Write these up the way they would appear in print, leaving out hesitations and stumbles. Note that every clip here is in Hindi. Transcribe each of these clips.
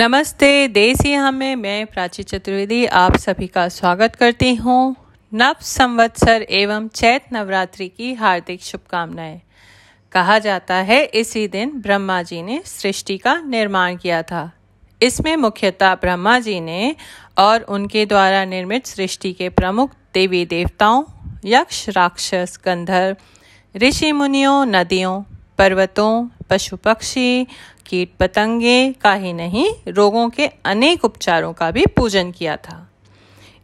नमस्ते देसी हमें, मैं प्राची चतुर्वेदी आप सभी का स्वागत करती हूँ। नव संवत्सर एवं चैत नवरात्रि की हार्दिक शुभकामनाएं। कहा जाता है इसी दिन ब्रह्मा जी ने सृष्टि का निर्माण किया था। इसमें मुख्यतः ब्रह्मा जी ने और उनके द्वारा निर्मित सृष्टि के प्रमुख देवी देवताओं, यक्ष, राक्षस, गंधर्व, ऋषि मुनियों, नदियों, पर्वतों, पशु पक्षी, कीट पतंगे का ही नहीं रोगों के अनेक उपचारों का भी पूजन किया था।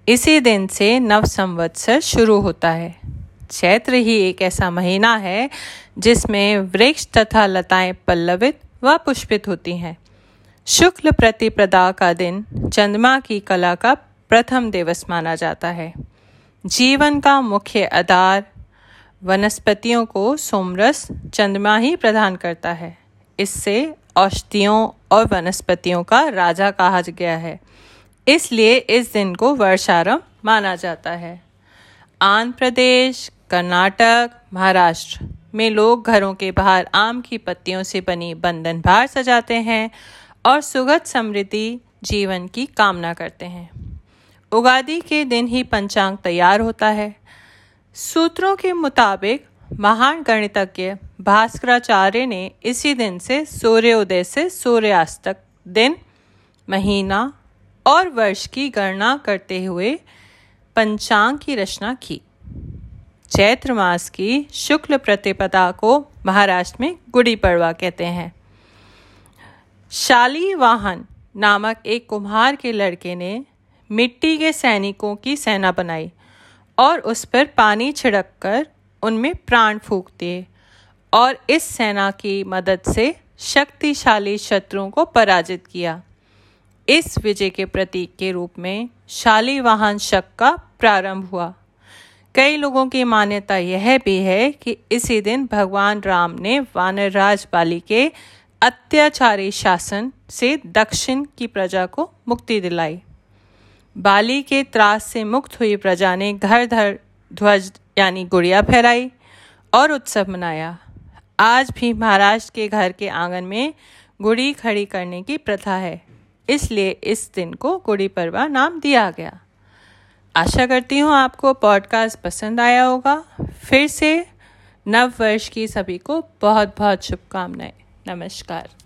इसी दिन से नव संवत्सर शुरू होता है। चैत्र ही एक ऐसा महीना है जिसमें वृक्ष तथा लताएं पल्लवित व पुष्पित होती हैं। शुक्ल प्रतिपदा का दिन चंद्रमा की कला का प्रथम दिवस माना जाता है। जीवन का मुख्य आधार वनस्पतियों को सोमरस चंद्रमा ही प्रदान करता है। इससे औषधियों और वनस्पतियों का राजा कहा गया है, इसलिए इस दिन को वर्षारंभ माना जाता है। आंध्र प्रदेश, कर्नाटक, महाराष्ट्र में लोग घरों के बाहर आम की पत्तियों से बनी बंधन भार सजाते हैं और सुखद समृद्धि जीवन की कामना करते हैं। उगादी के दिन ही पंचांग तैयार होता है। सूत्रों के मुताबिक महान गणितज्ञ भास्कराचार्य ने इसी दिन से सूर्योदय से सूर्यास्त तक दिन, महीना और वर्ष की गणना करते हुए पंचांग की रचना की। चैत्र मास की शुक्ल प्रतिपदा को महाराष्ट्र में गुड़ी पड़वा कहते हैं। शाली वाहन नामक एक कुम्हार के लड़के ने मिट्टी के सैनिकों की सेना बनाई और उस पर पानी छिड़क कर उनमें प्राण फूंक दिए और इस सेना की मदद से शक्तिशाली शत्रुओं को पराजित किया। इस विजय के प्रतीक के रूप में शाली वाहन शक का प्रारंभ हुआ। कई लोगों की मान्यता यह भी है कि इसी दिन भगवान राम ने वानरराज बाली के अत्याचारी शासन से दक्षिण की प्रजा को मुक्ति दिलाई। बाली के त्रास से मुक्त हुई प्रजा ने घर घर ध्वज यानी गुड़िया फहराई और उत्सव मनाया। आज भी महाराष्ट्र के घर के आंगन में गुड़ी खड़ी करने की प्रथा है, इसलिए इस दिन को गुड़ी पड़वा नाम दिया गया। आशा करती हूँ आपको पॉडकास्ट पसंद आया होगा। फिर से नव वर्ष की सभी को बहुत बहुत शुभकामनाएं। नमस्कार।